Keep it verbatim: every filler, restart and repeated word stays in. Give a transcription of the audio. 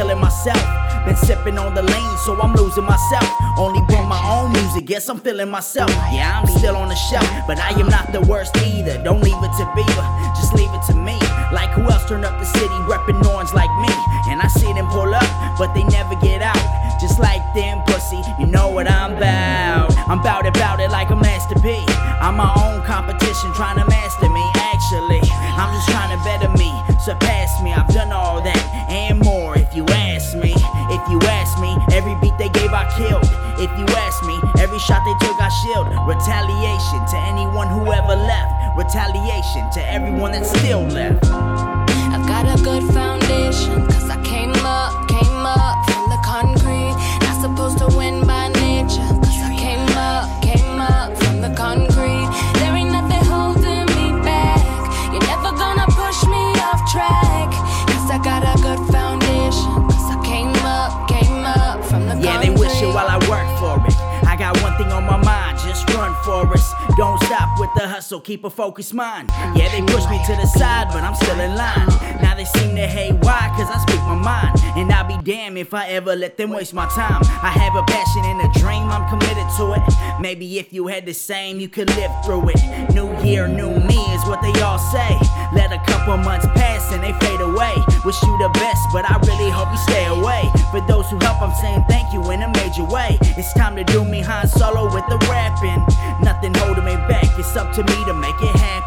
killing myself. Been sipping on the lane, so I'm losing myself. Only bring my own music, guess I'm feeling myself. Yeah, I'm still on the shelf, but I am not the worst either. Don't leave it to Bieber, just leave it to me. Like who else turn up the city, reppin' orange like me? And I see them pull up, but they never get out. Just like them pussy, you know what I'm about. I'm bout it, bout it like a Master P. I'm my own competition, trying to master me, actually. I'm just trying to better me, surpass me. I've done all that and more, if you ask me. If you ask me, every beat they gave I killed. If you ask me, every shot they took I shield. Retaliation to anyone who ever left. Retaliation to everyone that's still left. I've got a good foundation, cause I came up, came up from the concrete. Not supposed to win by nature, cause I came up, came up from the concrete. There ain't nothing holding me back. You're never gonna push me off track, cause I got a good foundation. Yeah, they wish it while I work for it. I got one thing on my mind, just run for us. Don't stop with the hustle, keep a focused mind. Yeah, they push me to the side, but I'm still in line. Now they seem to hate why, cause I speak my mind. And I'll be damned if I ever let them waste my time. I have a passion and a dream, I'm committed to it. Maybe if you had the same, you could live through it. New year, new me is what they all say. Let a couple months pass and they fade away. Wish you the best, but I really hope you stay away. For those who help, I'm saying thank you in a major way. It's time to do me Han Solo with the rapping. Nothing holding me back, it's up to me to make it happen.